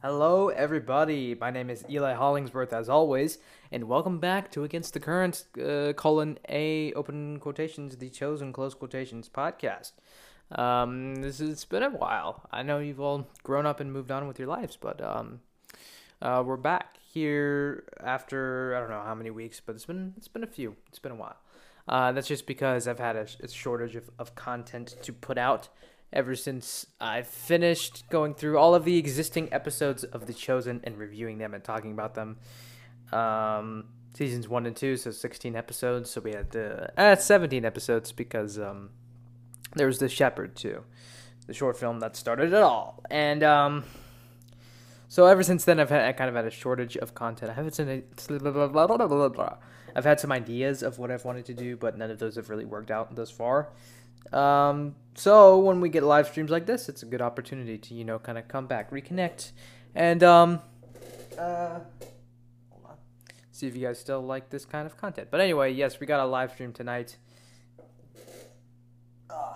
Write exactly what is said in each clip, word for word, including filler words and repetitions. Hello everybody, my name is Eli Hollingsworth as always, and welcome back to Against the Current, uh, colon A, open quotations, The Chosen, close quotations podcast. Um, this is, it's been a while. I know you've all grown up and moved on with your lives, but um, uh, we're back here after, I don't know how many weeks, but it's been it's been a few, it's been a while. Uh, that's just because I've had a, a shortage of, of content to put out. Ever since I finished going through all of the existing episodes of The Chosen and reviewing them and talking about them. Um, seasons one and two, so sixteen episodes. So we had uh, eh, seventeen episodes because um, there was The Shepherd too, the short film that started it all. And um, so ever since then, I've had, I kind of had a shortage of content. I haven't seen a, I've had some ideas of what I've wanted to do, but none of those have really worked out thus far. Um, so when we get live streams like this, it's a good opportunity to, you know, kind of come back, reconnect, and, um, uh, hold on, see if you guys still like this kind of content. But anyway, yes, we got a live stream tonight. Uh,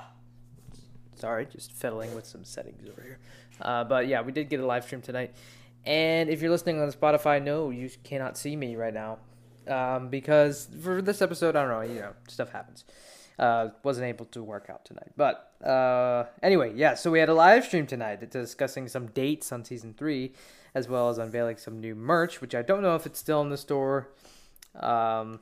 sorry, just fiddling with some settings over here. Uh, but yeah, we did get a live stream tonight. And if you're listening on Spotify, no, you cannot see me right now. Um, because for this episode, I don't know, you know, stuff happens. Uh, wasn't able to work out tonight, but, uh, anyway, yeah, so we had a live stream tonight discussing some dates on season three, as well as unveiling some new merch, which I don't know if it's still in the store, um,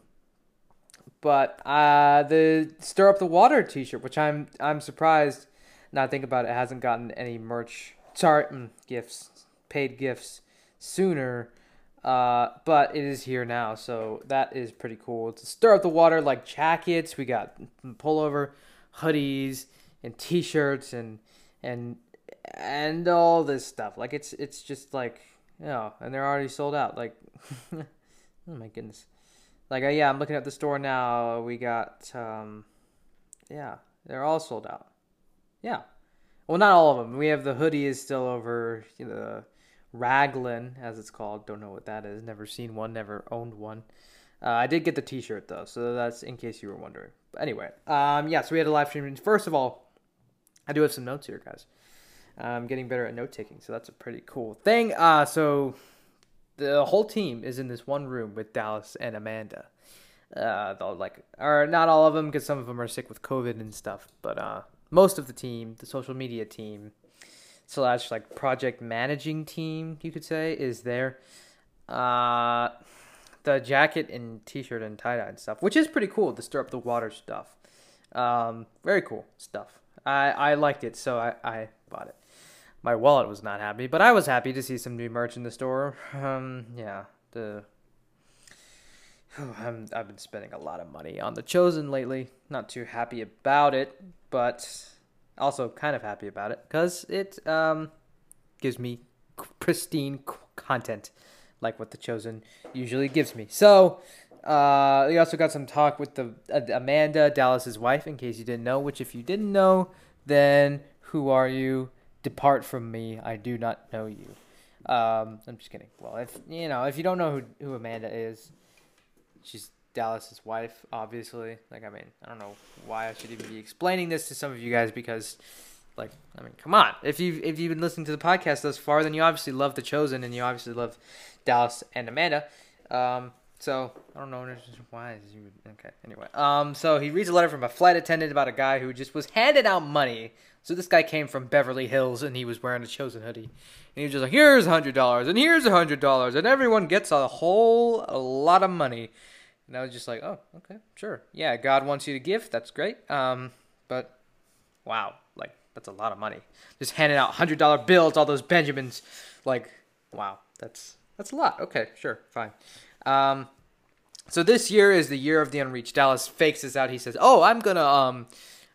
but, uh, the Stir Up the Water t-shirt, which I'm, I'm surprised, now I think about it, it hasn't gotten any merch, sorry, mm, gifts, paid gifts sooner. Uh, but it is here now, so that is pretty cool. To Stir Up the Water, like jackets, we got pullover, hoodies, and t-shirts, and and and all this stuff. Like it's it's just like, you know, and they're already sold out. Like, oh my goodness. Like yeah, I'm looking at the store now. We got um, yeah, they're all sold out. Yeah, well, not all of them. We have the hoodie is still over. You know, the Raglan, as it's called. Don't know what that is. Never seen one. Never owned one. Uh, I did get the t-shirt, though, so that's in case you were wondering. But anyway, um, yeah, so we had a live stream. First of all, I do have some notes here, guys. I'm getting better at note-taking, so that's a pretty cool thing. Uh, so the whole team is in this one room with Dallas and Amanda. Uh, they'll like, or not all of them, because some of them are sick with COVID and stuff, but uh, most of the team, the social media team, slash like project managing team, you could say, is there. Uh, the jacket and t-shirt and tie-dye and stuff, which is pretty cool, the Stir Up the Water stuff. Um, very cool stuff. I, I liked it, so I, I bought it. My wallet was not happy, but I was happy to see some new merch in the store. Um, yeah, the oh, I'm, I've been spending a lot of money on The Chosen lately. Not too happy about it, but also kind of happy about it because it um, gives me pristine content like what The Chosen usually gives me. So uh, we also got some talk with the uh, Amanda, Dallas's wife, in case you didn't know, which if you didn't know, then who are you? Depart from me. I do not know you. Um, I'm just kidding. Well, if you know, if you don't know who, who Amanda is, she's Dallas's wife, obviously. Like, I mean, I don't know why I should even be explaining this to some of you guys because, like, I mean, come on. If you've, if you've been listening to the podcast thus far, then you obviously love The Chosen and you obviously love Dallas and Amanda. Um, so, I don't know why. Is he, okay, anyway. Um, so, he reads a letter from a flight attendant about a guy who just was handed out money. So, this guy came from Beverly Hills and he was wearing a Chosen hoodie. And he was just like, here's one hundred dollars and here's one hundred dollars and everyone gets a whole a lot of money. And I was just like, oh, okay, sure. Yeah, God wants you to give. That's great. Um, but, wow, like, that's a lot of money. Just handing out one hundred dollar bills, all those Benjamins. Like, wow, that's that's a lot. Okay, sure, fine. Um, so this year is the year of the unreached. Dallas fakes this out. He says, oh, I'm going to um,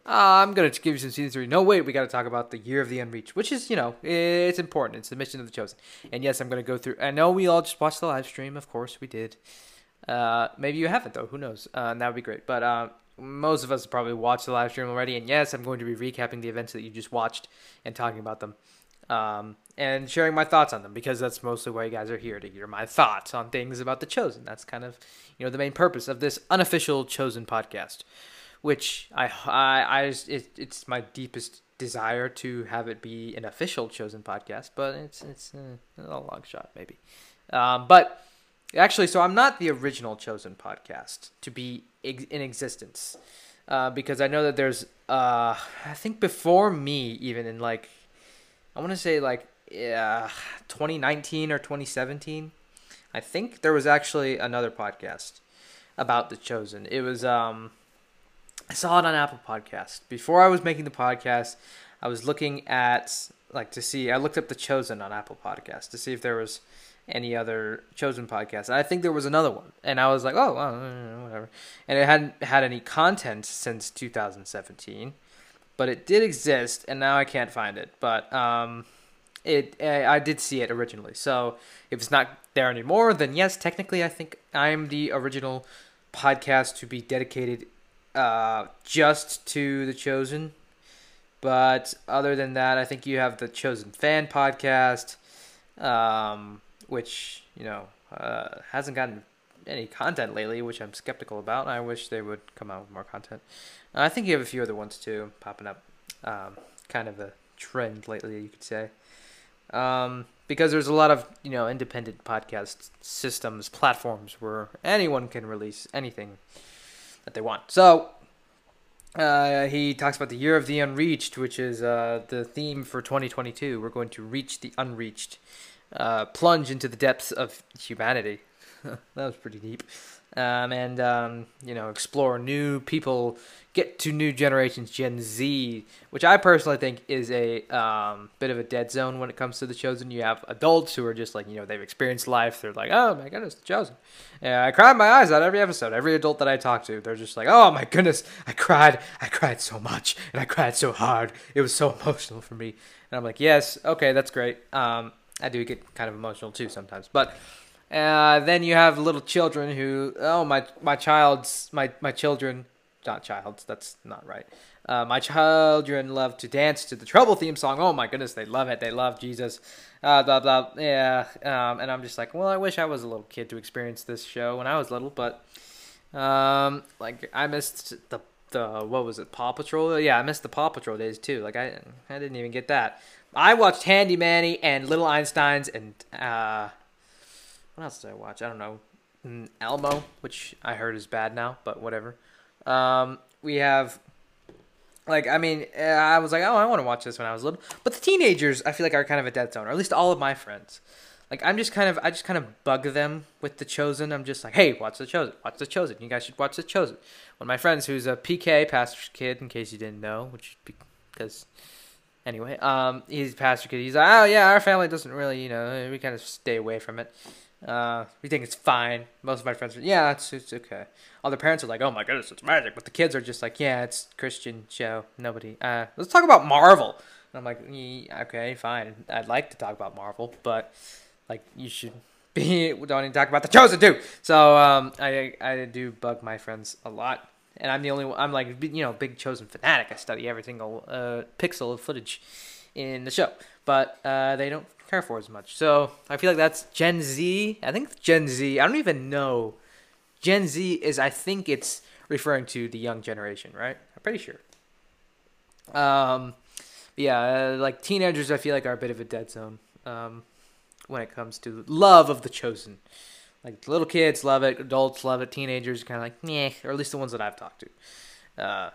uh, I'm gonna give you some season three. No, wait, we got to talk about the year of the unreached, which is, you know, it's important. It's the mission of The Chosen. And, yes, I'm going to go through. I know we all just watched the live stream. Of course we did. Uh, maybe you haven't though. Who knows? Uh, that would be great. But uh, most of us probably watched the live stream already. And yes, I'm going to be recapping the events that you just watched and talking about them, um, and sharing my thoughts on them because that's mostly why you guys are here, to hear my thoughts on things about The Chosen. That's kind of, you know, the main purpose of this unofficial Chosen podcast. which I, I, I just, it, it's my deepest desire to have it be an official Chosen podcast, but it's it's uh, a long shot maybe. Um, but actually, so I'm not the original Chosen podcast to be ex- in existence, uh, because I know that there's uh, I think before me, even in like I want to say like yeah, twenty nineteen or twenty seventeen, I think there was actually another podcast about The Chosen. It was, um, I saw it on Apple Podcast. Before I was making the podcast, I was looking at, like, to see, I looked up The Chosen on Apple Podcast to see if there was any other Chosen podcast. And I think there was another one. And I was like, oh, well, whatever. And it hadn't had any content since two thousand seventeen, but it did exist, and now I can't find it. But, um... It I did see it originally, so if it's not there anymore, then yes, technically I think I'm the original podcast to be dedicated uh, just to The Chosen. But other than that, I think you have The Chosen Fan Podcast, um, which, you know, uh, hasn't gotten any content lately, which I'm skeptical about. I wish they would come out with more content. Uh, I think you have a few other ones too popping up, um, kind of a trend lately, you could say. Um, because there's a lot of, you know, independent podcast systems, platforms where anyone can release anything that they want. So, uh, he talks about the year of the unreached, which is, uh, the theme for twenty twenty-two. We're going to reach the unreached, uh, plunge into the depths of humanity. That was pretty deep. Um, and, um, you know, explore new people, get to new generations, Gen Z, which I personally think is a um, bit of a dead zone when it comes to The Chosen. You have adults who are just like, you know, they've experienced life. They're like, oh, my goodness, The Chosen. And I cried my eyes out every episode. Every adult that I talk to, they're just like, oh, my goodness, I cried. I cried so much, and I cried so hard. It was so emotional for me. And I'm like, yes, okay, that's great. Um, I do get kind of emotional too sometimes, but... Uh, then you have little children who, oh, my, my child's, my, my children, not childs, that's not right. Uh, my children love to dance to the Trouble theme song. Oh my goodness, they love it. They love Jesus, uh, blah, blah, yeah. Um, and I'm just like, well, I wish I was a little kid to experience this show when I was little, but, um, like I missed the, the, what was it? Paw Patrol. Yeah. I missed the Paw Patrol days too. Like I, I didn't even get that. I watched Handy Manny and Little Einsteins and, uh, what else did I watch? I don't know. Elmo, which I heard is bad now, but whatever. Um, we have, like, I mean, I was like, oh, I want to watch this when I was little. But the teenagers, I feel like, are kind of a dead zone, or at least all of my friends. Like, I'm just kind of, I just kind of bug them with The Chosen. I'm just like, hey, watch The Chosen. Watch The Chosen. You guys should watch The Chosen. One of my friends who's a P K, pastor's kid, in case you didn't know, which, because... Anyway, um, he's pastor kid. He's like, oh yeah, our family doesn't really, you know, we kind of stay away from it. Uh, we think it's fine. Most of my friends are, yeah, it's it's okay. All the parents are like, oh my goodness, it's magic. But the kids are just like, yeah, it's a Christian show. Nobody. Uh, let's talk about Marvel. And I'm like, yeah, okay, fine. I'd like to talk about Marvel, but like, you should be. Don't even talk about The Chosen too. So um, I I do bug my friends a lot. And I'm the only one, I'm like, you know, big Chosen fanatic. I study every single uh, pixel of footage in the show. But uh, they don't care for it as much. So I feel like that's Gen Z. I think Gen Z, I don't even know. Gen Z is, I think it's referring to the young generation, right? I'm pretty sure. Um, yeah, like teenagers, I feel like are a bit of a dead zone um, when it comes to love of The Chosen. Like, little kids love it, adults love it, teenagers kind of like, meh, or at least the ones that I've talked to. Uh,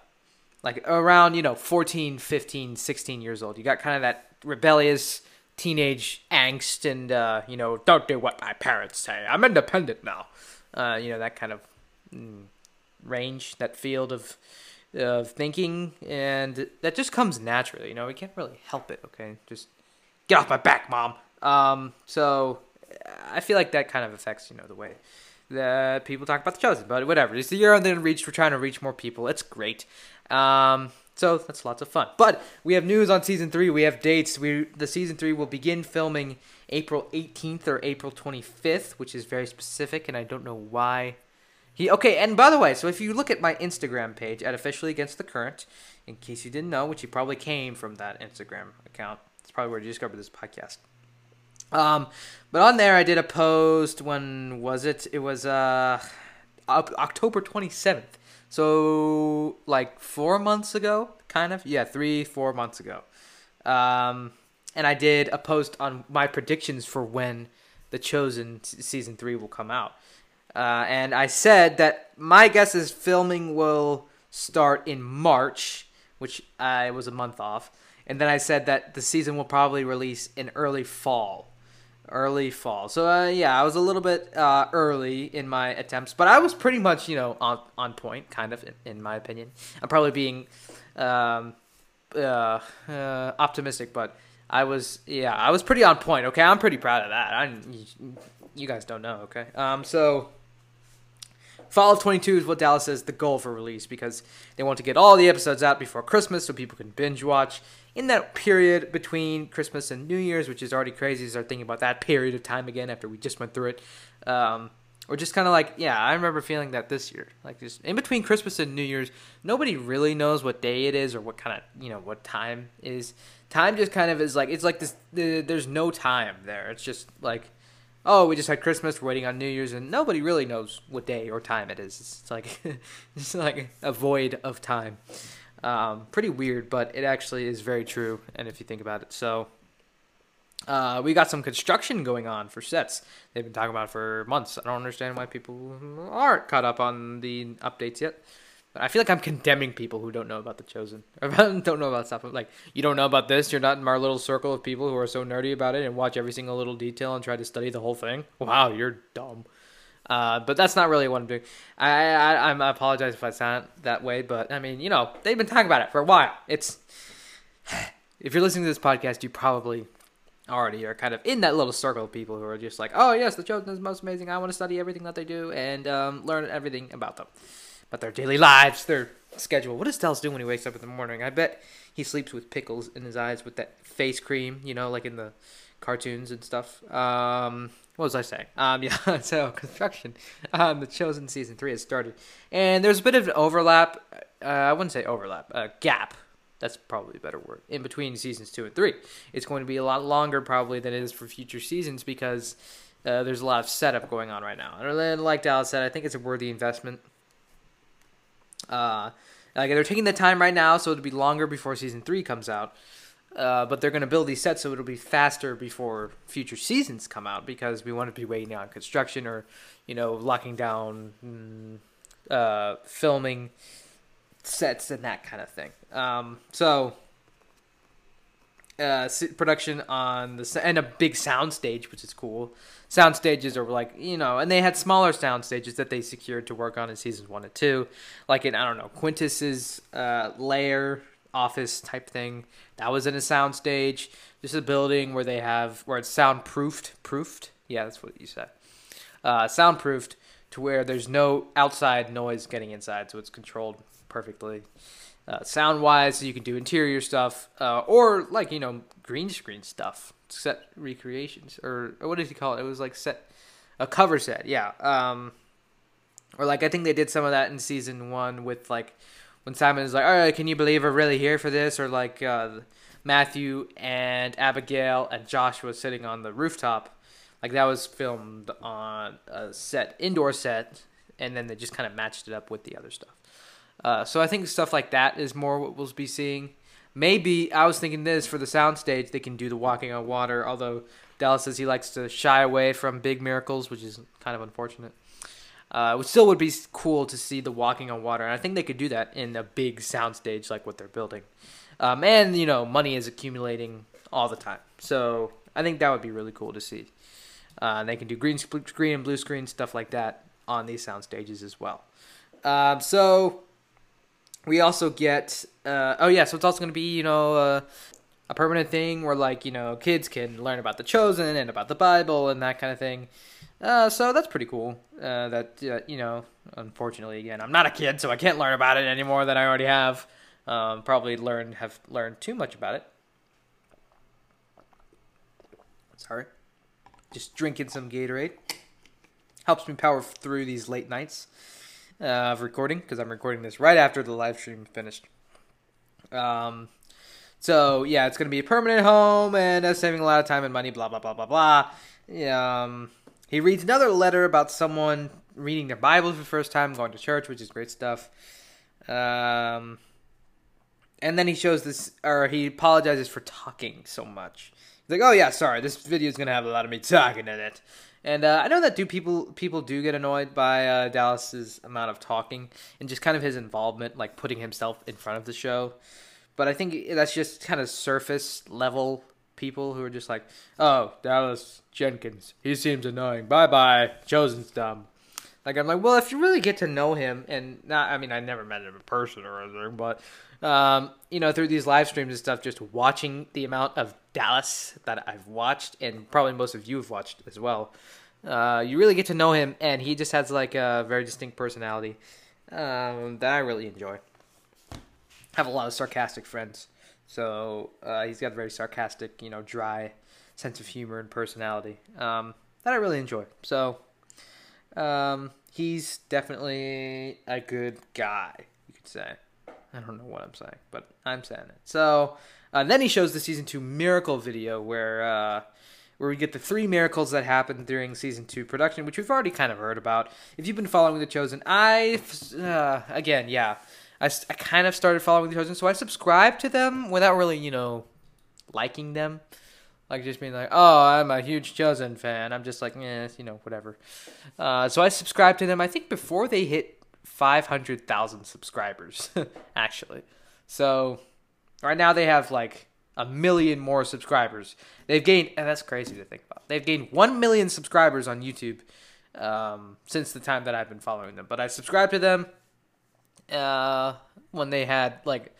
like, around, you know, fourteen, fifteen, sixteen years old, you got kind of that rebellious teenage angst and, uh, you know, don't do what my parents say. I'm independent now. Uh, you know, that kind of mm, range, that field of of thinking, and that just comes naturally, you know? We can't really help it, okay? Just get off my back, Mom. Um, so... I feel like that kind of affects, you know, the way that people talk about The Chosen, but whatever. It's the year on the unreached. We're trying to reach more people. It's great. Um, so that's lots of fun. But we have news on season three. We have dates. We the season three will begin filming April eighteenth or April twenty-fifth, which is very specific, and I don't know why. He okay, and by the way, so if you look at my Instagram page at Officially Against the Current, in case you didn't know, which you probably came from that Instagram account. It's probably where you discovered this podcast. Um, but on there I did a post, when was it? It was, uh, October twenty-seventh. So like four months ago, kind of. Yeah, three, four months ago. Um, and I did a post on my predictions for when The Chosen season three will come out. Uh, and I said that my guess is filming will start in March, which I was a month off. And then I said that the season will probably release in early fall. Early fall. So, uh, yeah, I was a little bit uh, early in my attempts. But I was pretty much, you know, on, on point, kind of, in, in my opinion. I'm probably being um, uh, uh, optimistic, but I was, yeah, I was pretty on point, okay? I'm pretty proud of that. I, you guys don't know, okay? Um, so... Fall of twenty-two is what Dallas says the goal for release, because they want to get all the episodes out before Christmas so people can binge watch in that period between Christmas and New Year's, which is already crazy to start thinking about that period of time again after we just went through it. Um, or just kind of like, yeah, I remember feeling that this year. Like just in between Christmas and New Year's, nobody really knows what day it is or what kind of, you know, what time is. Time just kind of is like, it's like this, the, there's no time there. It's just like... oh, we just had Christmas, we're waiting on New Year's, and nobody really knows what day or time it is. It's like it's like a void of time. Um, pretty weird, but it actually is very true, and if you think about it. So uh, we got some construction going on for sets. They've been talking about it for months. I don't understand why people aren't caught up on the updates yet. I feel like I'm condemning people who don't know about The Chosen. Or don't know about stuff. Like, you don't know about this. You're not in our little circle of people who are so nerdy about it and watch every single little detail and try to study the whole thing. Wow, you're dumb. Uh, but that's not really what I'm doing. I, I, I apologize if I sound that way. But, I mean, you know, they've been talking about it for a while. It's if you're listening to this podcast, you probably already are kind of in that little circle of people who are just like, oh, yes, The Chosen is most amazing. I want to study everything that they do and um, learn everything about them. But their daily lives, their schedule. What does Dallas do when he wakes up in the morning? I bet he sleeps with pickles in his eyes with that face cream, you know, like in the cartoons and stuff. Um, what was I saying? Um, yeah, so construction. Um, The Chosen Season three has started. And there's a bit of an overlap. Uh, I wouldn't say overlap. Uh, gap. That's probably a better word. In between seasons two and three. It's going to be a lot longer probably than it is for future seasons because uh, there's a lot of setup going on right now. And like Dallas said, I think it's a worthy investment. Uh, like they're taking the time right now, so it'll be longer before season three comes out. Uh, but they're going to build these sets, so it'll be faster before future seasons come out because we want to be waiting on construction or, you know, locking down, uh, filming sets and that kind of thing. Um, so uh, production on the and a big sound stage, which is cool. Sound stages are like, you know, and they had smaller sound stages that they secured to work on in seasons one and two, like in, I don't know, Quintus's uh, lair office type thing. That was in a sound stage. This is a building where they have, where it's soundproofed, proofed. Yeah, that's what you said. Uh, soundproofed to where there's no outside noise getting inside. So it's controlled perfectly uh, sound wise. So you can do interior stuff uh, or like, you know, green screen stuff. Set recreations or, or what did he call it? It was like set a cover set, yeah. Um, or like I think they did some of that in season one with like when Simon is like, "All right, can you believe we're really here for this?" Or like uh, Matthew and Abigail and Joshua sitting on the rooftop, like that was filmed on a set, indoor set, and then they just kind of matched it up with the other stuff. Uh, so I think stuff like that is more what we'll be seeing. Maybe, I was thinking this, for the soundstage, they can do the walking on water, although Dallas says he likes to shy away from big miracles, which is kind of unfortunate. Uh, it still would be cool to see the walking on water, and I think they could do that in a big soundstage like what they're building. Um, and, you know, money is accumulating all the time, so I think that would be really cool to see. Uh, and they can do green screen and blue screen, stuff like that, on these soundstages as well. Um, so... We also get, uh, oh yeah, so it's also going to be, you know, uh, a permanent thing where, like, you know, kids can learn about The Chosen and about the Bible and that kind of thing. Uh, so that's pretty cool. Uh, that, uh, you know, unfortunately, again, I'm not a kid, so I can't learn about it any more than I already have. Um, probably learned, have learned too much about it. Sorry. Just drinking some Gatorade. Helps me power through these late nights. Uh, of recording, because I'm recording this right after the live stream finished. Um, so yeah, it's gonna be a permanent home and uh, saving a lot of time and money. Blah blah blah blah blah. Um, he reads another letter about someone reading their Bible for the first time, going to church, which is great stuff. Um, and then he shows this, or he apologizes for talking so much. He's like, oh yeah, sorry, this video is going to have a lot of me talking in it. And uh, I know that do people people do get annoyed by uh, Dallas's amount of talking and just kind of his involvement, like putting himself in front of the show. But I think that's just kind of surface level people who are just like, oh, Dallas Jenkins, he seems annoying. Bye bye, Chosen's dumb. Like, I'm like, well, if you really get to know him, and not, I mean, I never met him in person or anything, but, um, you know, through these live streams and stuff, just watching the amount of Dallas that I've watched, and probably most of you have watched as well, uh, you really get to know him, and he just has, like, a very distinct personality um, that I really enjoy. I have a lot of sarcastic friends, so uh, he's got a very sarcastic, you know, dry sense of humor and personality um, that I really enjoy, so... Um, he's definitely a good guy, you could say. I don't know what I'm saying, but I'm saying it. So, uh, then he shows the season two miracle video where, uh, where we get the three miracles that happened during season two production, which we've already kind of heard about. If you've been following The Chosen, I, uh, again, yeah, I, I kind of started following The Chosen, so I subscribed to them without really, you know, liking them. Like, just being like, oh, I'm a huge Chosen fan. I'm just like, eh, you know, whatever. Uh, so I subscribed to them, I think, before they hit five hundred thousand subscribers, actually. So right now they have, like, a million more subscribers. They've gained, and that's crazy to think about. They've gained one million subscribers on YouTube um, since the time that I've been following them. But I subscribed to them uh, when they had, like,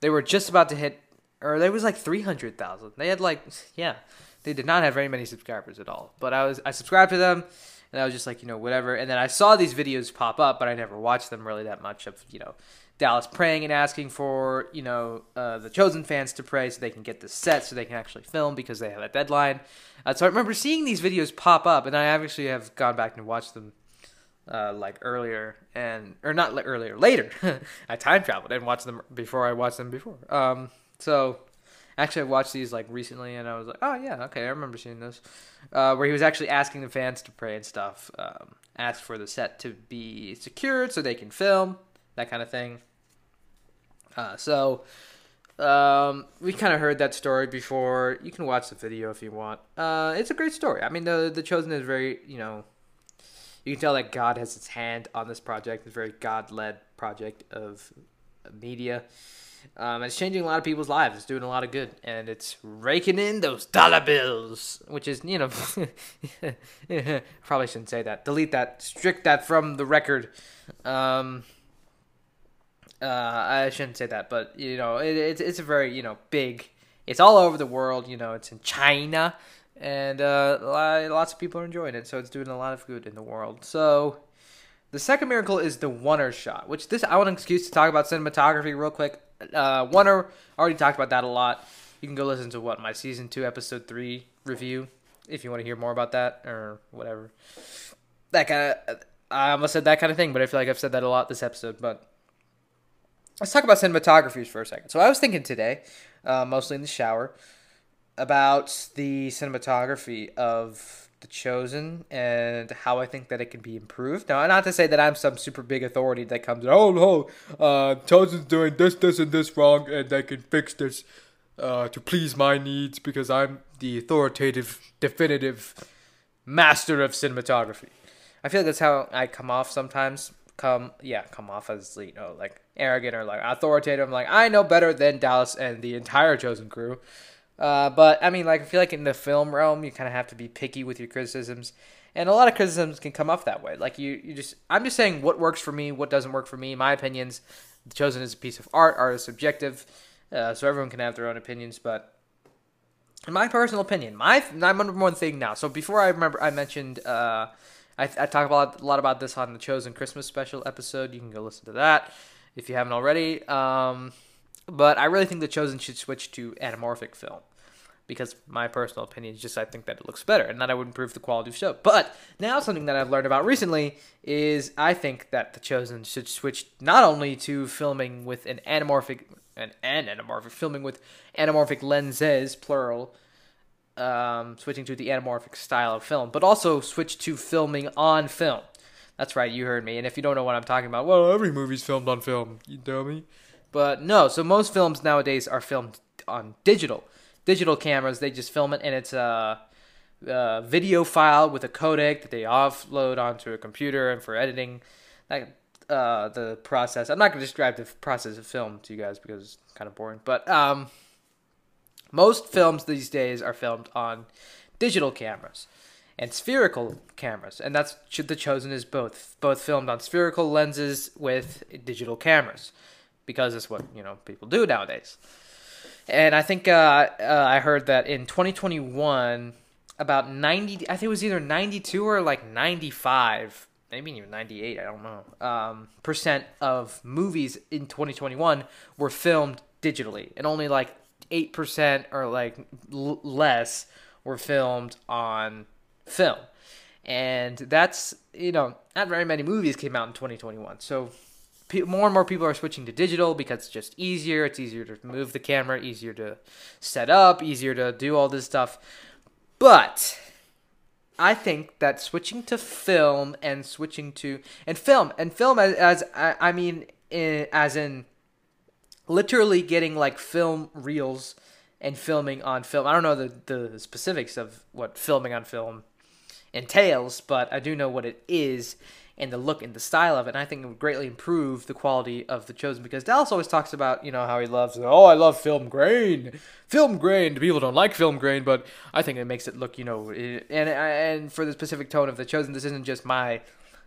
they were just about to hit, or there was like three hundred thousand. They had like, yeah, they did not have very many subscribers at all. But I was, I subscribed to them, and I was just like, you know, whatever. And then I saw these videos pop up, but I never watched them really that much of, you know, Dallas praying and asking for, you know, uh, the Chosen fans to pray so they can get this set so they can actually film because they have a deadline. Uh, so I remember seeing these videos pop up, and I actually have gone back and watched them uh, like earlier and, or not earlier, later. I time traveled and watched them before I watched them before. Um, So, actually, I watched these, like, recently, and I was like, oh, yeah, okay, I remember seeing this, uh, where he was actually asking the fans to pray and stuff, um, asked for the set to be secured so they can film, that kind of thing. Uh, so, um, we kind of heard that story before. You can watch the video if you want. Uh, it's a great story. I mean, the the Chosen is very, you know, you can tell that God has his hand on this project. It's a very God-led project of media. Um, and it's changing a lot of people's lives. It's doing a lot of good, and it's raking in those dollar bills, which is, you know, probably shouldn't say that. Delete that. Strict that from the record. Um, uh, I shouldn't say that, but you know, it, it's it's a very, you know, big. It's all over the world. You know, it's in China, and uh, lots of people are enjoying it. So it's doing a lot of good in the world. So. The second miracle is the oneer shot, which this I want an excuse to talk about cinematography real quick. Uh, oneer, already talked about that a lot. You can go listen to what my season two episode three review if you want to hear more about that or whatever. That kind of I almost said that kind of thing, but I feel like I've said that a lot this episode. But let's talk about cinematography for a second. So I was thinking today, uh, mostly in the shower, about the cinematography of The Chosen and how I think that it can be improved. Now, not to say that I'm some super big authority that comes, oh no, uh, Chosen's doing this, this, and this wrong, and they can fix this uh, to please my needs because I'm the authoritative, definitive master of cinematography. I feel like that's how I come off sometimes. Come, yeah, come off as, you know, like arrogant or like authoritative. I'm like, I know better than Dallas and the entire Chosen crew. Uh, but, I mean, like, I feel like in the film realm, you kind of have to be picky with your criticisms, and a lot of criticisms can come off that way. Like, you, you just, I'm just saying what works for me, what doesn't work for me, my opinions. The Chosen is a piece of art, art is subjective, uh, so everyone can have their own opinions, but in my personal opinion, my, I'm on one thing now. So before I remember, I mentioned, uh, I, I talk about, a lot about this on the Chosen Christmas special episode. You can go listen to that if you haven't already, um... But I really think The Chosen should switch to anamorphic film because my personal opinion is just I think that it looks better and that I would improve the quality of the show. But now something that I've learned about recently is I think that The Chosen should switch not only to filming with an anamorphic an, an anamorphic filming with anamorphic lenses, plural, um, switching to the anamorphic style of film, but also switch to filming on film. That's right, you heard me. And if you don't know what I'm talking about, well, every movie's filmed on film, you dummy. But no, so most films nowadays are filmed on digital. Digital cameras, they just film it, and it's a, a video file with a codec that they offload onto a computer and for editing. That, uh, the process. I'm not going to describe the process of film to you guys because it's kind of boring. But um, most films these days are filmed on digital cameras and spherical cameras, and that's The Chosen is both both filmed on spherical lenses with digital cameras because that's what, you know, people do nowadays. And I think uh, uh, I heard that in twenty twenty-one, about ninety, I think it was either ninety-two or like ninety-five, maybe even ninety-eight, I don't know, um, percent of movies in twenty twenty-one were filmed digitally. And only like eight percent or like l- less were filmed on film. And that's, you know, not very many movies came out in twenty twenty-one. So more and more people are switching to digital because it's just easier. It's easier to move the camera, easier to set up, easier to do all this stuff. But I think that switching to film and switching to and film and film as, as I, I mean in, as in literally getting like film reels and filming on film. I don't know the, the specifics of what filming on film entails, but I do know what it is and the look and the style of it, and I think it would greatly improve the quality of The Chosen, because Dallas always talks about, you know, how he loves, oh, I love film grain, film grain, people don't like film grain, but I think it makes it look, you know, and and for the specific tone of The Chosen, this isn't just my,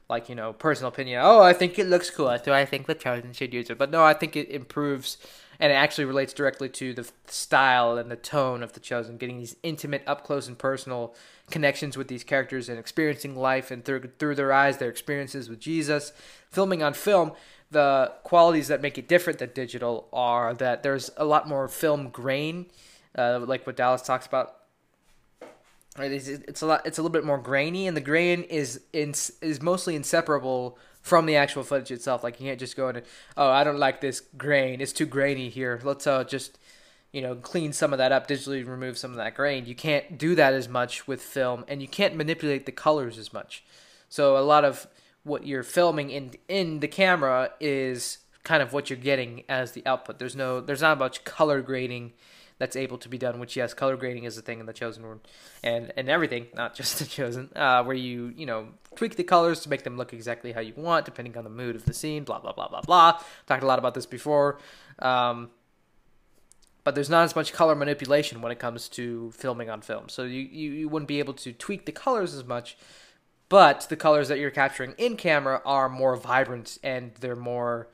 like, you know, personal opinion, oh, I think it looks cool, so I think The Chosen should use it, but no, I think it improves, and it actually relates directly to the style and the tone of The Chosen, getting these intimate, up-close and personal connections with these characters and experiencing life and through, through their eyes, their experiences with Jesus. Filming on film, the qualities that make it different than digital are that there's a lot more film grain, uh, like what Dallas talks about. It's, it's a lot. It's a little bit more grainy, and the grain is in, is mostly inseparable from the actual footage itself. Like, you can't just go in and, oh, I don't like this grain, it's too grainy here, let's uh, just, you know, clean some of that up, digitally remove some of that grain. You can't do that as much with film, and you can't manipulate the colors as much. So a lot of what you're filming in in the camera is kind of what you're getting as the output. There's no, there's not much color grading that's able to be done, which, yes, color grading is a thing in The Chosen world, and, and everything, not just The Chosen, uh, where you, you know, tweak the colors to make them look exactly how you want, depending on the mood of the scene, blah, blah, blah, blah, blah. Talked a lot about this before. Um, but there's not as much color manipulation when it comes to filming on film. So you, you, you wouldn't be able to tweak the colors as much, but the colors that you're capturing in camera are more vibrant, and they're more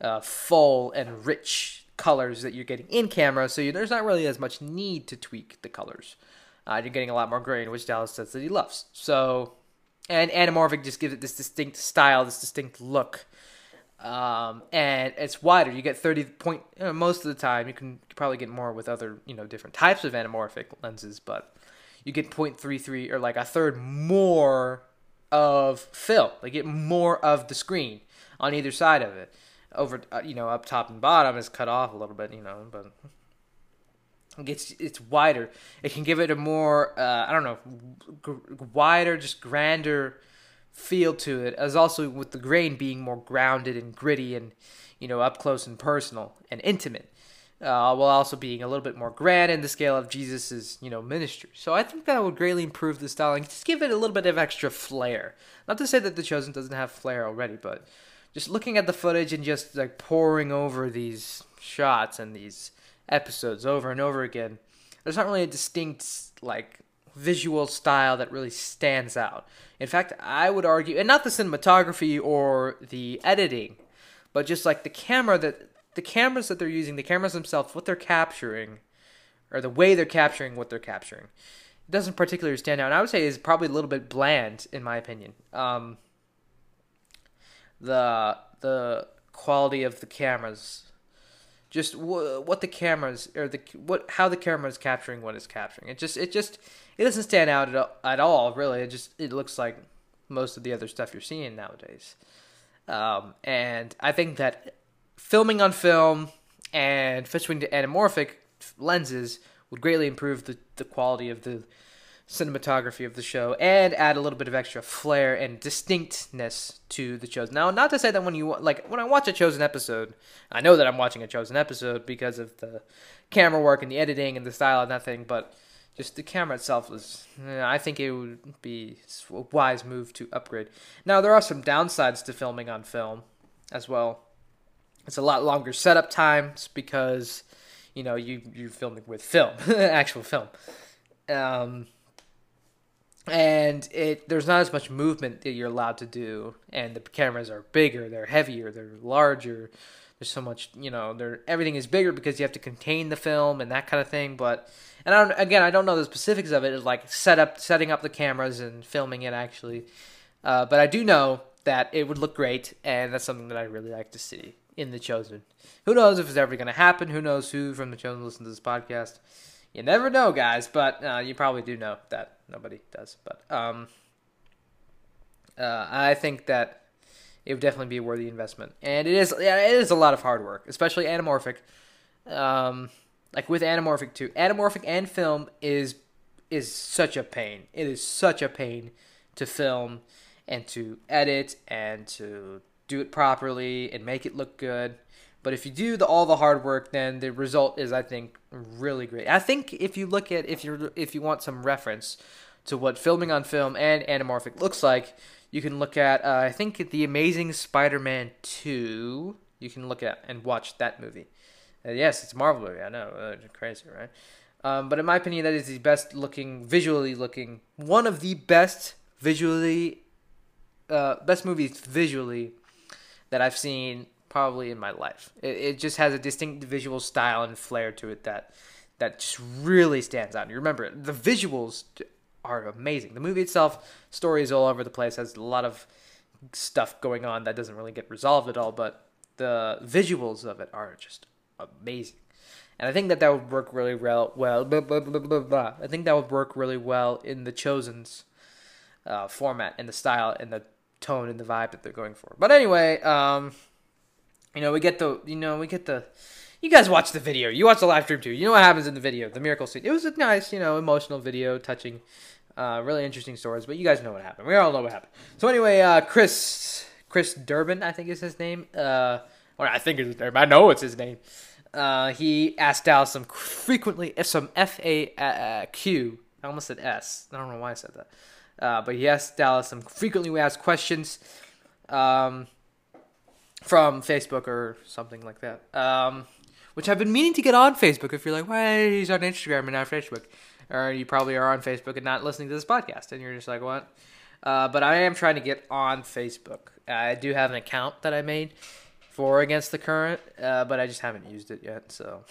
uh, full and rich colors that you're getting in camera, so you, there's not really as much need to tweak the colors. Uh, you're getting a lot more grain, which Dallas says that he loves. So, and anamorphic just gives it this distinct style, this distinct look, um, and it's wider. You get thirty point, you know, most of the time. You can probably get more with other, you know, different types of anamorphic lenses, but you get point three three or like a third more of film. They get more of the screen on either side of it. Over, you know, up top and bottom is cut off a little bit, you know, but it gets, it's wider. It can give it a more, uh, I don't know, g- wider, just grander feel to it, as also with the grain being more grounded and gritty and, you know, up close and personal and intimate, uh, while also being a little bit more grand in the scale of Jesus's, you know, ministry. So I think that would greatly improve the styling, just give it a little bit of extra flair. Not to say that The Chosen doesn't have flair already, but just looking at the footage and just like poring over these shots and these episodes over and over again, there's not really a distinct like visual style that really stands out. In fact, I would argue, and not the cinematography or the editing, but just like the camera that the cameras that they're using, the cameras themselves, what they're capturing, or the way they're capturing what they're capturing, it doesn't particularly stand out. And I would say is probably a little bit bland in my opinion. Um, the the quality of the cameras, just w- what the cameras or the what how the camera is capturing what it's capturing. It just it just it doesn't stand out at, at all really. It just it looks like most of the other stuff you're seeing nowadays. Um, and I think that filming on film and switching to anamorphic lenses would greatly improve the, the quality of the cinematography of the show and add a little bit of extra flair and distinctness to The Chosen. Now, not to say that when you like when I watch a Chosen episode, I know that I'm watching a Chosen episode because of the camera work and the editing and the style and that thing, but just the camera itself was, I think it would be a wise move to upgrade. Now, there are some downsides to filming on film as well. It's a lot longer setup times because, you know, you, you're filming with film, actual film. Um, and it there's not as much movement that you're allowed to do. And the cameras are bigger, they're heavier, they're larger. There's so much, you know, they're, everything is bigger because you have to contain the film and that kind of thing. But, and I don't, again, I don't know the specifics of it. It's like set up, setting up the cameras and filming it actually. Uh, but I do know that it would look great. And that's something that I really like to see in The Chosen. Who knows if it's ever going to happen? Who knows who from The Chosen listens to this podcast? You never know, guys, but uh, you probably do know that nobody does. But um, uh, I think that it would definitely be a worthy investment, and it is. Yeah, it is a lot of hard work, especially anamorphic. Um, like with anamorphic too, anamorphic and film is is such a pain. It is such a pain to film and to edit and to do it properly and make it look good. But if you do the, all the hard work, then the result is, I think, really great. I think if you look at, if you if you want some reference to what filming on film and anamorphic looks like, you can look at, uh, I think, The Amazing Spider-Man two. You can look at and watch that movie. Uh, yes, it's a Marvel movie, I know. Uh, crazy, right? Um, but in my opinion, that is the best looking, visually looking, one of the best visually, uh, best movies visually that I've seen probably in my life. It, it just has a distinct visual style and flair to it that that just really stands out. And you remember, the visuals are amazing. The movie itself, story is all over the place, has a lot of stuff going on that doesn't really get resolved at all, but the visuals of it are just amazing. And I think that that would work really well. well blah, blah, blah, blah, blah. I think that would work really well in The Chosen's uh, format and the style and the tone and the vibe that they're going for. But anyway, um... You know, we get the, you know, we get the, you guys watch the video. You watch the live stream too. You know what happens in the video, the miracle scene. It was a nice, you know, emotional video, touching, uh, really interesting stories. But you guys know what happened. We all know what happened. So anyway, uh, Chris, Chris Durbin, I think is his name. Uh, or I think it's Durbin. I know it's his name. Uh, he asked Dallas some frequently, some F A Q. I almost said S. I don't know why I said that. Uh, but he asked Dallas some frequently asked questions. Um... From Facebook or something like that. Um, which I've been meaning to get on Facebook. If you're like, well, he's on Instagram and not Facebook. Or you probably are on Facebook and not listening to this podcast. And you're just like, what? Uh, but I am trying to get on Facebook. I do have an account that I made for Against the Current. Uh, but I just haven't used it yet. So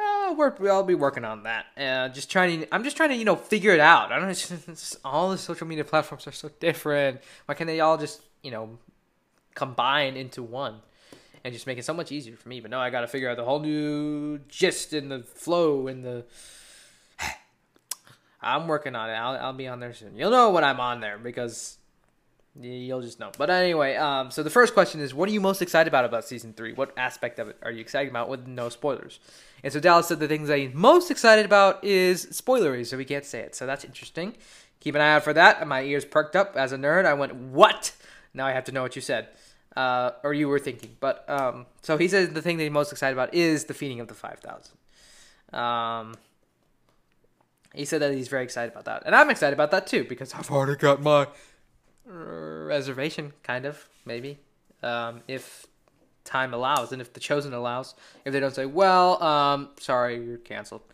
I'll, work, I'll be working on that. Uh, just trying to, I'm just trying to, you know, figure it out. I don't know. It's just, it's just, all the social media platforms are so different. Why can't they all just, you know, combine into one and just make it so much easier for me? But no, I gotta figure out the whole new gist and the flow and the I'm working on it. I'll, I'll be on there soon. You'll know when I'm on there because you'll just know. But anyway, um so the first question is, what are you most excited about about season three? What aspect of it are you excited about with no spoilers? And so Dallas said the things that he's most excited about is spoilery, so we can't say it. So that's interesting. Keep an eye out for that. My ears perked up as a nerd. I went, what? Now I have to know what you said. Uh, or you were thinking. But um, so he says the thing that he's most excited about is the feeding of the five thousand. Um, he said that he's very excited about that. And I'm excited about that too, because I've already got my reservation, kind of, maybe. Um, if time allows and if The Chosen allows. If they don't say, well, um, sorry, you're canceled.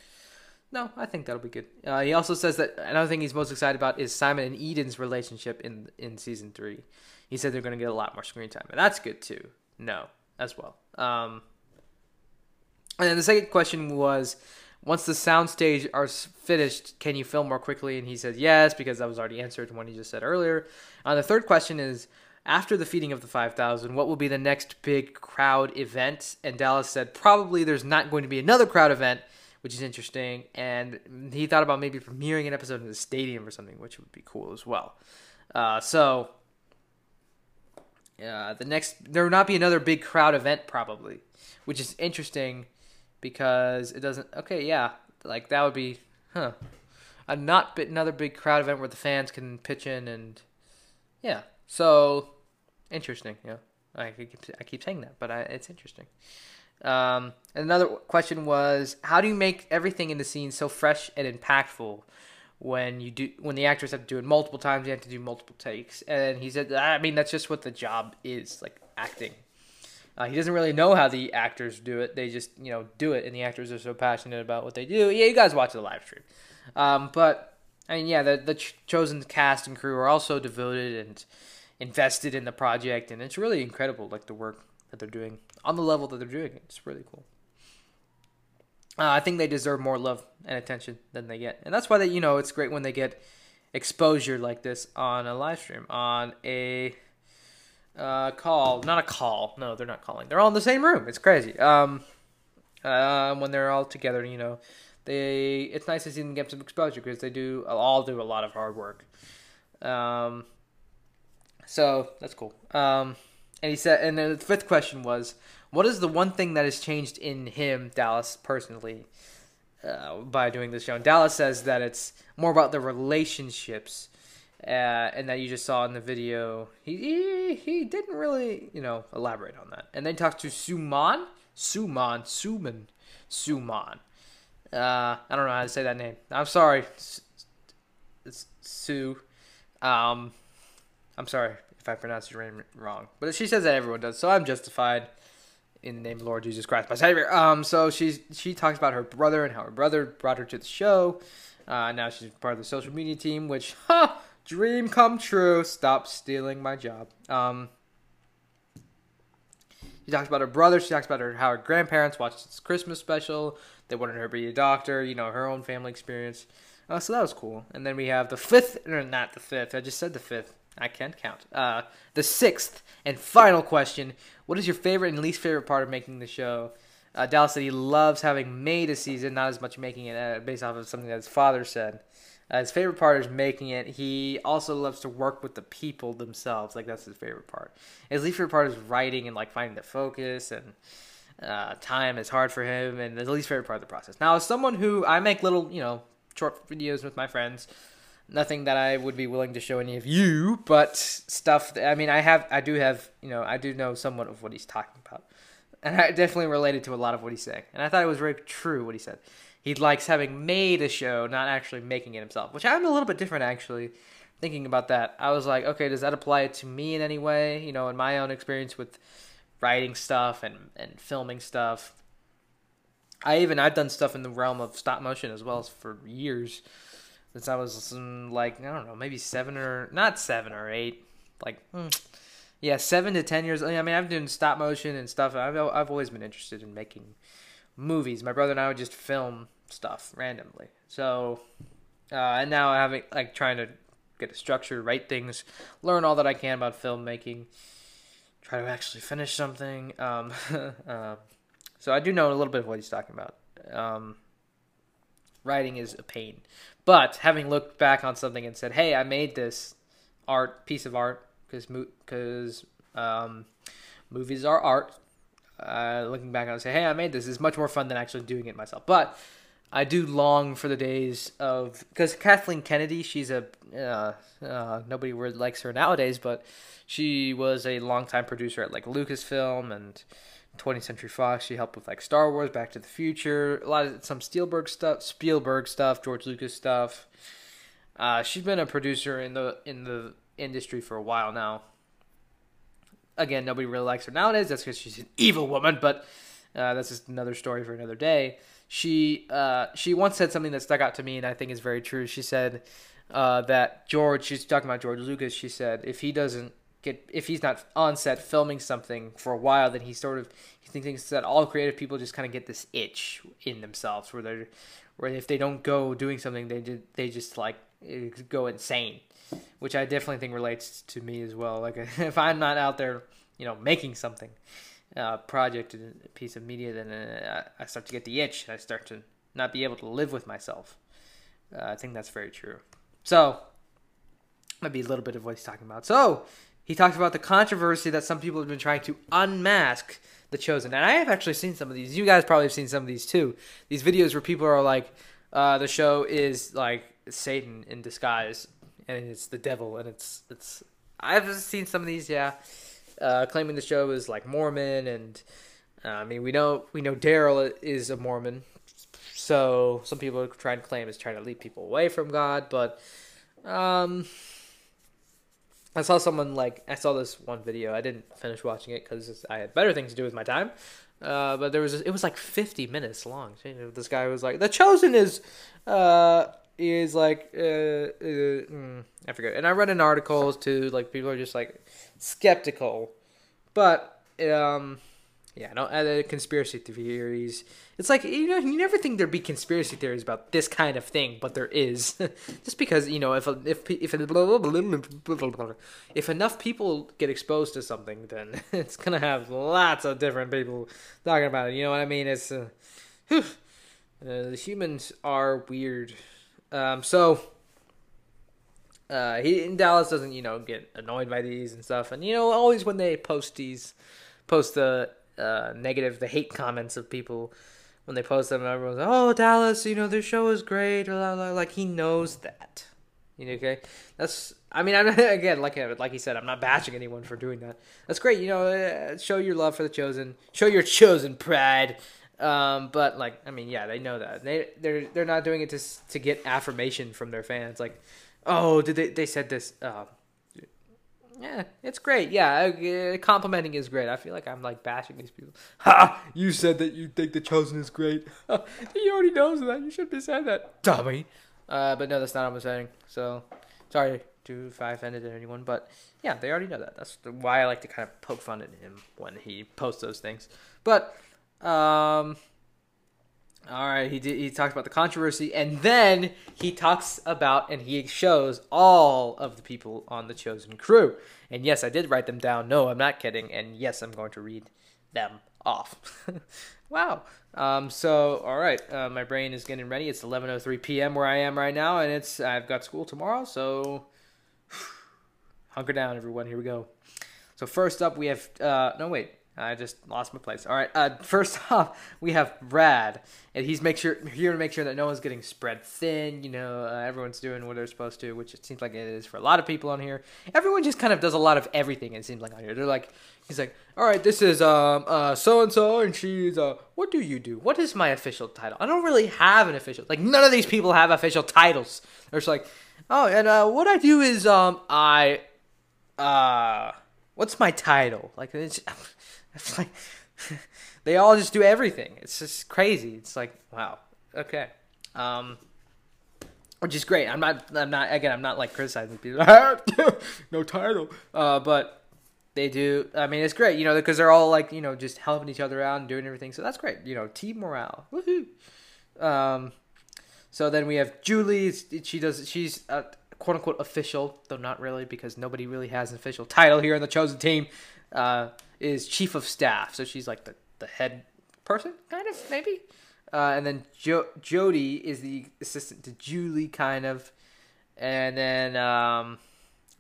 No, I think that'll be good. Uh, he also says that another thing he's most excited about is Simon and Eden's relationship in in season three. He said they're going to get a lot more screen time, and that's good too. No, as well. Um, and then the second question was, once the soundstage are finished, can you film more quickly? And he said yes, because that was already answered in what he just said earlier. And the third question is, after the feeding of the five thousand, what will be the next big crowd event? And Dallas said probably there's not going to be another crowd event, which is interesting. And he thought about maybe premiering an episode in the stadium or something, which would be cool as well. Uh, so... Uh, the next, there will not be another big crowd event probably, which is interesting because it doesn't, okay, yeah, like that would be, huh. a not bit another big crowd event where the fans can pitch in and yeah. So interesting. Yeah, I keep, I keep saying that, but I, it's interesting. Um, another question was, how do you make everything in the scene so fresh and impactful when you do when the actors have to do it multiple times? You have to do multiple takes, and he said, I mean, that's just what the job is, like acting. Uh, he doesn't really know how the actors do it. They just, you know, do it, and the actors are so passionate about what they do. Yeah, you guys watch the live stream. Um, but, I mean, yeah, the, the ch- chosen cast and crew are also devoted and invested in the project, and it's really incredible, like, the work that they're doing on the level that they're doing. It's really cool. Uh, I think they deserve more love and attention than they get. And that's why, they, you know, it's great when they get exposure like this on a live stream, on a... Uh, call, not a call. No, they're not calling. They're all in the same room. It's crazy. Um, uh, when they're all together, you know, they. It's nice to see them get some exposure because they do all do a lot of hard work. Um, so that's cool. Um, and he said, and the fifth question was, what is the one thing that has changed in him, Dallas, personally, uh, by doing this show? And Dallas says that it's more about the relationships. Uh, and that you just saw in the video, he, he he didn't really, you know, elaborate on that. And then talked to Suman, Suman, Suman, Suman. Uh, I don't know how to say that name. I'm sorry, it's Sue. Um, I'm sorry if I pronounced your name wrong, but she says that everyone does, so I'm justified in the name of the Lord Jesus Christ, my Savior. Um, so she's she talks about her brother and how her brother brought her to the show. Uh, now she's part of the social media team, which, ha. Huh, dream come true. Stop stealing my job. Um, she talks about her brother. She talks about her, how her grandparents watched this Christmas special. They wanted her to be a doctor. You know, her own family experience. Uh, so that was cool. And then we have the fifth, or not the fifth. I just said the fifth. I can't count. Uh, the sixth and final question. What is your favorite and least favorite part of making the show? Uh, Dallas said he loves having made a season, not as much making it uh, based off of something that his father said. Uh, his favorite part is making it. He also loves to work with the people themselves. Like, that's his favorite part. His least favorite part is writing and, like, finding the focus. And uh, time is hard for him. And the least favorite part of the process. Now, as someone who... I make little, you know, short videos with my friends. Nothing that I would be willing to show any of you. But stuff... That, I mean, I have... I do have... You know, I do know somewhat of what he's talking about. And I definitely related to a lot of what he's saying. And I thought it was very true what he said. He likes having made a show, not actually making it himself, which I'm a little bit different, actually, thinking about that. I was like, okay, does that apply to me in any way? You know, in my own experience with writing stuff and, and filming stuff. I even, I've done stuff in the realm of stop motion as well for years, since I was like, I don't know, maybe seven or, not seven or eight, like, yeah, seven to ten years. I mean, I've done stop motion and stuff. I've, I've always been interested in making movies. My brother and I would just film stuff randomly. So, uh, and now I have like trying to get a structure, write things, learn all that I can about filmmaking, try to actually finish something. Um, uh, so I do know a little bit of what he's talking about. Um, writing is a pain, but having looked back on something and said, "Hey, I made this art piece of art because because um, movies are art." Uh, looking back, I would say, hey, I made this. It's much more fun than actually doing it myself. But I do long for the days of... Because Kathleen Kennedy, she's a... Uh, uh, nobody really likes her nowadays, but she was a longtime producer at like Lucasfilm and twentieth Century Fox. She helped with like Star Wars, Back to the Future, a lot of some Spielberg stuff, Spielberg stuff, George Lucas stuff. Uh, she's been a producer in the in the industry for a while now. Again, nobody really likes her nowadays. That's because she's an evil woman, but uh, that's just another story for another day. She uh, she once said something that stuck out to me and I think is very true. She said uh, that George, she's talking about George Lucas, she said if he doesn't get, if he's not on set filming something for a while, then he sort of, he thinks that all creative people just kind of get this itch in themselves where they're, where if they don't go doing something, they did, they just like go insane. Which I definitely think relates to me as well. Like, if I'm not out there, you know, making something, a uh, project, a piece of media, then uh, I start to get the itch. I start to not be able to live with myself. Uh, I think that's very true. So, might be a little bit of what he's talking about. So, he talks about the controversy that some people have been trying to unmask The Chosen. And I have actually seen some of these. You guys probably have seen some of these too. These videos where people are like, uh, the show is like, Satan in disguise, and it's the devil, and it's it's. I've seen some of these, yeah, uh, claiming the show is like Mormon, and uh, I mean we know we know Daryl is a Mormon, so some people are trying to claim it's trying to lead people away from God, but um. I saw someone like I saw this one video. I didn't finish watching it because I had better things to do with my time. Uh, but there was it was like fifty minutes long. This guy was like, "The Chosen is uh, is like uh, uh, mm, I forget." And I read an article too. Like people are just like skeptical, but um, yeah, no uh, conspiracy theories. It's like you know you never think there'd be conspiracy theories about this kind of thing, but there is. Just because you know if if if if enough people get exposed to something, then it's gonna have lots of different people talking about it. You know what I mean? It's uh, uh, the humans are weird. Um, so uh, he in Dallas doesn't you know get annoyed by these and stuff, and you know always when they post these post the. Uh, negative, the hate comments of people when they post them, and everyone's like, "Oh, Dallas, you know their show is great." Blah, blah, blah. Like he knows that, you know. Okay, that's. I mean, I'm again, like like he said, I'm not bashing anyone for doing that. That's great, you know. Uh, show your love for the Chosen, show your Chosen pride. Um, but like, I mean, yeah, they know that they they're they're not doing it to to get affirmation from their fans. Like, oh, did they they said this? Um, Yeah, it's great. Yeah, complimenting is great. I feel like I'm like bashing these people. Ha! You said that you think The Chosen is great. He already knows that. You shouldn't have said that, dummy. Uh, but no, that's not what I'm saying. So, sorry to if I offended anyone. But yeah, they already know that. That's why I like to kind of poke fun at him when he posts those things. But, um, all right, he did, he talks about the controversy, and then he talks about and he shows all of the people on the Chosen crew. And yes, I did write them down. No, I'm not kidding. And yes, I'm going to read them off. Wow. Um. So, all right, uh, my brain is getting ready. It's eleven oh three p.m. where I am right now, and it's I've got school tomorrow, so hunker down, everyone. Here we go. So first up, we have uh, – no, wait. I just lost my place. All right. Uh, first off, we have Brad, and he's make sure here to make sure that no one's getting spread thin. You know, uh, everyone's doing what they're supposed to, which it seems like it is for a lot of people on here. Everyone just kind of does a lot of everything. It seems like on here, they're like, he's like, all right, this is um uh so and so, and she's uh, what do you do? What is my official title? I don't really have an official. Like none of these people have official titles. They're just like, oh, and uh, what I do is um I, uh, what's my title? Like it's. It's like they all just do everything. It's just crazy. It's like wow, okay, um, which is great. I'm not. I'm not. Again, I'm not like criticizing people. No title, uh, but they do. I mean, it's great. You know, because they're all like you know just helping each other out and doing everything. So that's great. You know, team morale. Woohoo! Um, so then we have Julie. She does. She's a quote unquote official, though not really, because nobody really has an official title here on the Chosen team. Uh. Is chief of staff, so she's like the, the head person, kind of, maybe? Uh, and then jo- Jody is the assistant to Julie, kind of. And then um,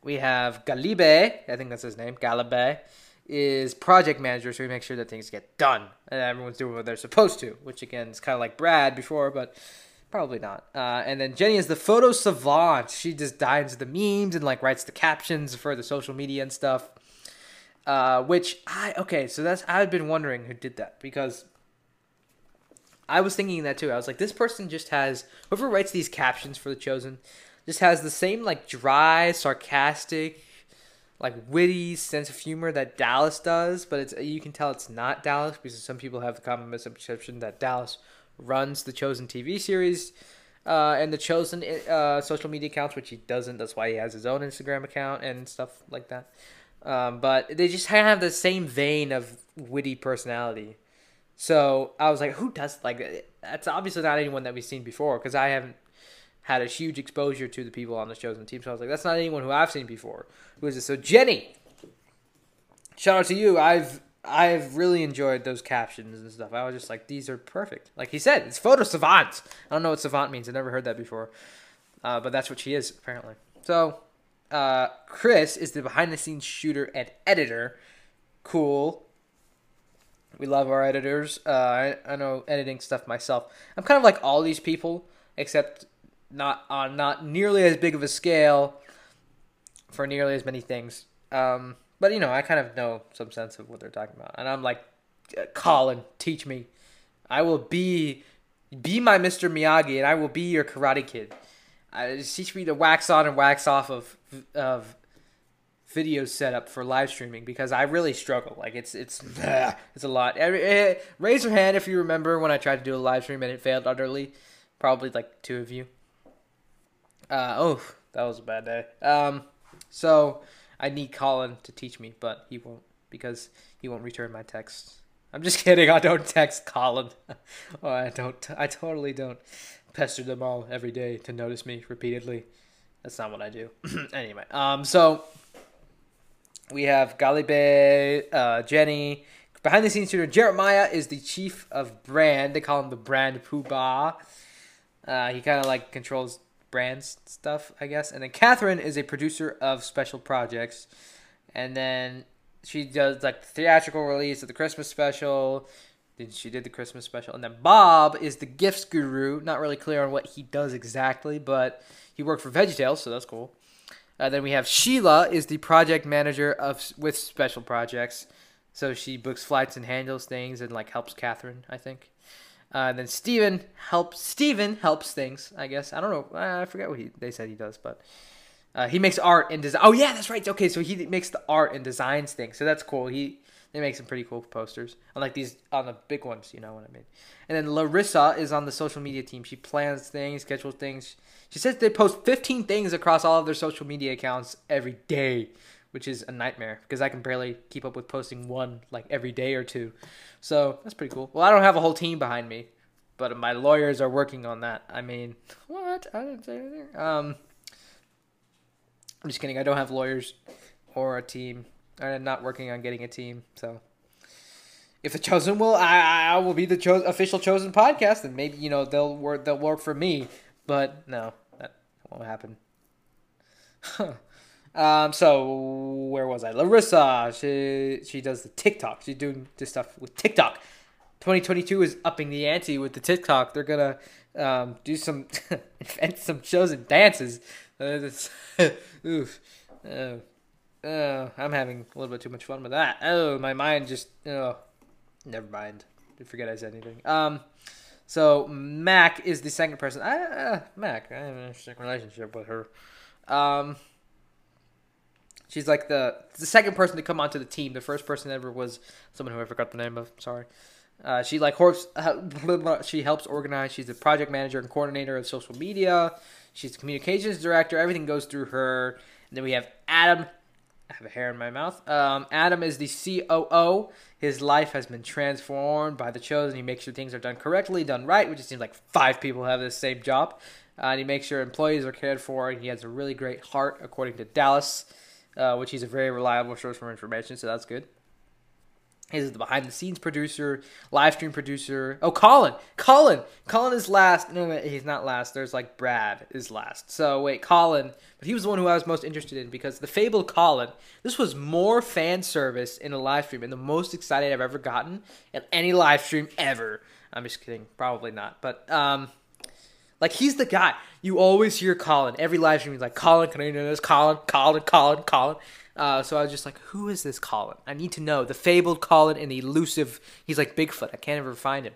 we have Galibé, I think that's his name, Galibé, is project manager, so we make sure that things get done, and everyone's doing what they're supposed to, which, again, is kind of like Brad before, but probably not. Uh, and then Jenny is the photo savant. She just dives the memes and, like, writes the captions for the social media and stuff. Uh, which I, okay, so that's, I've been wondering who did that because I was thinking that too. I was like, this person just has, whoever writes these captions for The Chosen just has the same like dry, sarcastic, like witty sense of humor that Dallas does, but it's, you can tell it's not Dallas because some people have the common misconception that Dallas runs The Chosen T V series, uh, and The Chosen, uh, social media accounts, which he doesn't. That's why he has his own Instagram account and stuff like that. Um, but they just kind of have the same vein of witty personality. So I was like, who does like that's obviously not anyone that we've seen before because I haven't had a huge exposure to the people on the Chosen team. So I was like, that's not anyone who I've seen before. Who is this? So Jenny, shout out to you. I've I've really enjoyed those captions and stuff. I was just like, these are perfect. Like he said, it's photo savant. I don't know what savant means. I never heard that before. Uh, but that's what she is apparently. So. Uh, Chris is the behind-the-scenes shooter and editor. Cool. We love our editors. Uh, I, I know editing stuff myself. I'm kind of like all these people, except not on not nearly as big of a scale for nearly as many things. Um, but, you know, I kind of know some sense of what they're talking about. And I'm like, Colin, teach me. I will be be my Mister Miyagi, and I will be your Karate Kid. I, just teach me to wax on and wax off of of video setup for live streaming, because I really struggle. Like, it's it's it's a lot. Raise your hand if you remember when I tried to do a live stream and it failed utterly. Probably like two of you. Uh, oh, that was a bad day. Um, so I need Colin to teach me, but he won't, because he won't return my texts. I'm just kidding. I don't text Colin. oh, I don't. I totally don't pester them all every day to notice me repeatedly. That's not what I do. Anyway, um, so we have Galibé, uh, Jenny, behind the scenes shooter. Jeremiah is the chief of brand. They call him the brand poobah. Uh, he kind of like controls brand stuff, I guess. And then Catherine is a producer of special projects. And then she does like the theatrical release of the Christmas special. Then she did the Christmas special. And then Bob is the gifts guru. Not really clear on what he does exactly, but he worked for VeggieTales, so that's cool. Uh, then we have Sheila is the project manager of with special projects. So she books flights and handles things and like helps Catherine, I think. Uh, and then Steven helps. Steven helps things, I guess. I don't know. I forget what he, they said he does, but uh, he makes art and design. Oh yeah, that's right. Okay, so he makes the art and designs things. So that's cool. He they make some pretty cool posters, unlike these on the big ones. You know what I mean. And then Larissa is on the social media team. She plans things, schedules things. She says they post fifteen things across all of their social media accounts every day, which is a nightmare because I can barely keep up with posting one like every day or two. So that's pretty cool. Well, I don't have a whole team behind me, but my lawyers are working on that. I mean, what? I didn't say anything. Um, I'm just kidding. I don't have lawyers or a team. I'm not working on getting a team. So if the Chosen will, I, I will be the cho- official Chosen podcast, and maybe, you know, they'll work, they'll work for me. But no, that won't happen. Huh. Um, so where was I? Larissa, she she does the TikTok. She's doing this stuff with TikTok. twenty twenty-two is upping the ante with the TikTok. They're gonna um, do some invent some shows and dances. Uh, Oof. Uh, uh, I'm having a little bit too much fun with that. Oh, my mind just oh, never mind. I forget I said anything. Um, so Mac is the second person. I, uh, Mac, I have an interesting relationship with her. Um. She's like the the second person to come onto the team. The first person ever was someone who I forgot the name of. Sorry. Uh, she like helps. Uh, she helps organize. She's the project manager and coordinator of social media. She's the communications director. Everything goes through her. And then we have Adam. I have a hair in my mouth. Um, Adam is the C O O. His life has been transformed by the Chosen. He makes sure things are done correctly, done right, which it seems like five people have the same job. Uh, and he makes sure employees are cared for. And he has a really great heart, according to Dallas. Uh, which he's a very reliable source for information, so that's good. He's the behind-the-scenes producer, live stream producer. Oh, Colin! Colin! Colin is last. No, wait, he's not last. There's, like, Brad is last. So, wait, Colin. But he was the one who I was most interested in, because the fabled Colin, this was more fan service in a live stream, and the most excited I've ever gotten at any live stream ever. I'm just kidding. Probably not. But, um... like, he's the guy. You always hear Colin. Every live stream, he's like, Colin, can I do this? Colin, Colin, Colin, Colin. Uh, so I was just like, who is this Colin? I need to know. The fabled Colin and the elusive, he's like Bigfoot. I can't ever find him.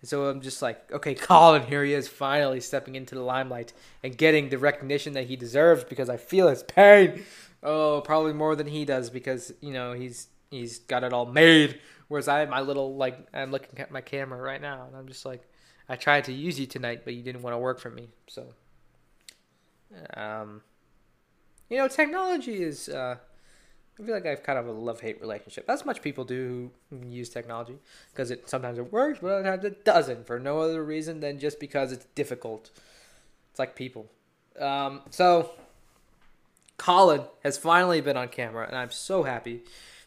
And so I'm just like, okay, Colin, here he is finally stepping into the limelight and getting the recognition that he deserves, because I feel his pain. Oh, probably more than he does, because, you know, he's he's got it all made. Whereas I have my little, like, I'm looking at my camera right now, and I'm just like, I tried to use you tonight, but you didn't want to work for me. So, um, you know, technology is, uh, I feel like I have kind of a love-hate relationship. As much people do who use technology, because it sometimes it works, but other times it doesn't, for no other reason than just because it's difficult. It's like people. Um, so, Colin has finally been on camera, and I'm so happy,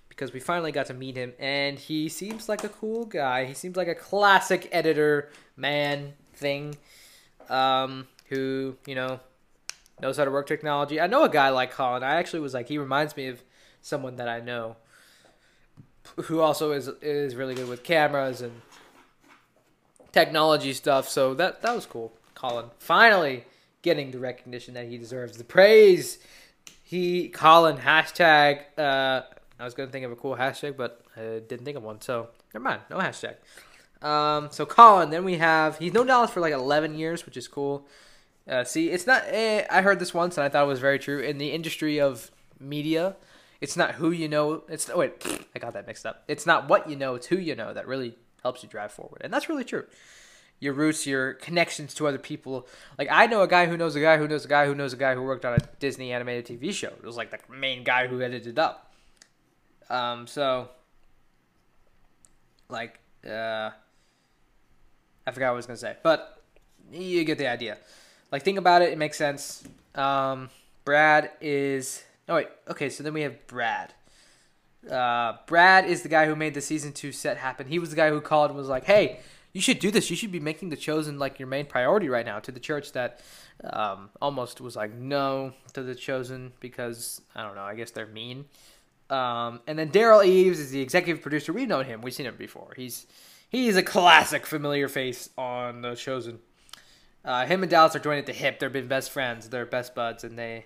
because we finally got to meet him, and he seems like a cool guy. He seems like a classic editor man thing, um, who, you know, knows how to work technology. I know a guy like Colin. I actually was like, he reminds me of someone that I know who also is is really good with cameras and technology stuff. So that that was cool. Colin finally getting the recognition that he deserves, the praise. He, Colin, hashtag, uh, I was going to think of a cool hashtag, but I didn't think of one, so never mind, no hashtag. Um, so Colin, then we have, he's known Dallas for like eleven years, which is cool. Uh, see, it's not, eh, I heard this once and I thought it was very true. In the industry of media, it's not who you know, it's, oh, wait, I got that mixed up. It's not what you know, it's who you know that really helps you drive forward. And that's really true. Your roots, your connections to other people. Like, I know a guy who knows a guy who knows a guy who knows a guy who worked on a Disney animated T V show. It was like the main guy who edited it up. Um, so, like, uh, I forgot what I was going to say. But you get the idea. Like, think about it. It makes sense. Um, Brad is... Oh, wait. Okay, so then we have Brad. Uh, Brad is the guy who made the season two set happen. He was the guy who called and was like, hey... You should do this. You should be making The Chosen like your main priority right now, to the church that um, almost was like no to The Chosen because, I don't know, I guess they're mean. Um, and then Daryl Eves is the executive producer. We've known him. We've seen him before. He's he's a classic familiar face on The Chosen. Uh, him and Dallas are joined at the hip. They've been best friends. They're best buds, and they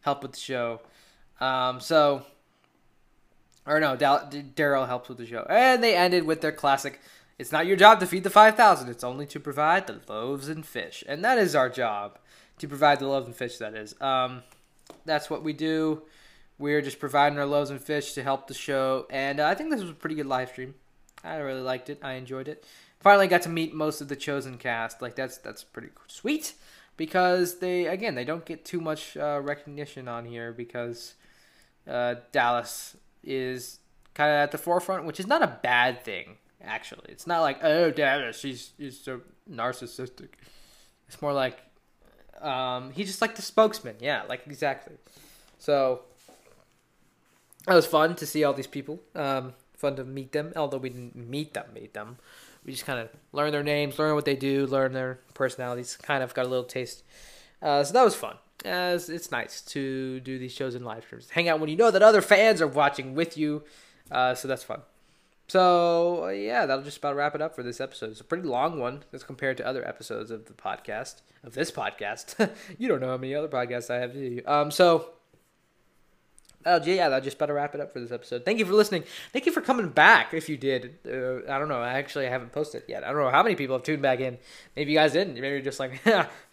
help with the show. Um, so, or no, Daryl helps with the show. And they ended with their classic... It's not your job to feed the five thousand. It's only to provide the loaves and fish. And that is our job, to provide the loaves and fish, that is. Um, that's what we do. We're just providing our loaves and fish to help the show. And uh, I think this was a pretty good live stream. I really liked it. I enjoyed it. Finally got to meet most of the Chosen cast. Like, that's that's pretty sweet. Because, they again, they don't get too much uh, recognition on here because uh, Dallas is kind of at the forefront, which is not a bad thing. Actually, it's not like, oh, damn, she's, she's so narcissistic. It's more like, um, he's just like the spokesman. Yeah, like, exactly. So, it was fun to see all these people. Um, fun to meet them, although we didn't meet them, meet them. We just kind of learned their names, learn what they do, learn their personalities, kind of got a little taste. Uh, so that was fun. Uh, it's, it's nice to do these shows in live streams. Hang out when you know that other fans are watching with you. Uh, so that's fun. So, yeah, that'll just about wrap it up for this episode. It's a pretty long one as compared to other episodes of the podcast, of this podcast. You don't know how many other podcasts I have, do you? Um, so, oh, yeah, that'll just about wrap it up for this episode. Thank you for listening. Thank you for coming back, if you did. Uh, I don't know. I actually haven't posted yet. I don't know how many people have tuned back in. Maybe you guys didn't. Maybe you're just like,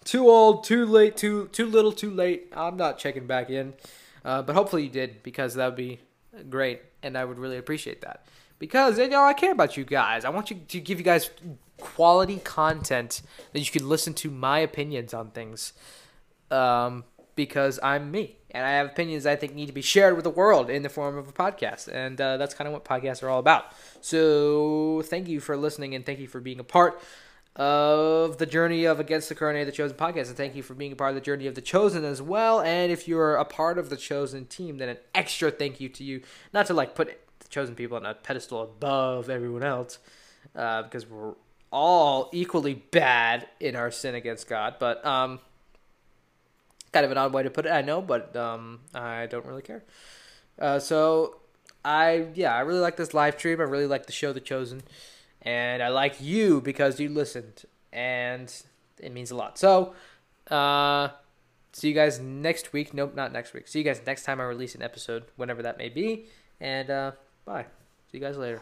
too old, too late, too too little, too late. I'm not checking back in. Uh, but hopefully you did, because that would be great, and I would really appreciate that. Because, you know, I care about you guys. I want you to give you guys quality content that you can listen to my opinions on things. Um, because I'm me. And I have opinions I think need to be shared with the world in the form of a podcast. And uh, that's kind of what podcasts are all about. So, thank you for listening, and thank you for being a part of the journey of Against the Current and The Chosen podcast. And thank you for being a part of the journey of The Chosen as well. And if you're a part of The Chosen team, then an extra thank you to you. Not to, like, put... Chosen people on a pedestal above everyone else, uh, because we're all equally bad in our sin against God. But um, kind of an odd way to put it, I know, but um, I don't really care. Uh, so I, yeah, I really like this live stream. I really like the show, The Chosen, and I like you because you listened, and it means a lot. So, uh, see you guys next week. Nope, not next week. See you guys next time I release an episode, whenever that may be, and uh. Bye. See you guys later.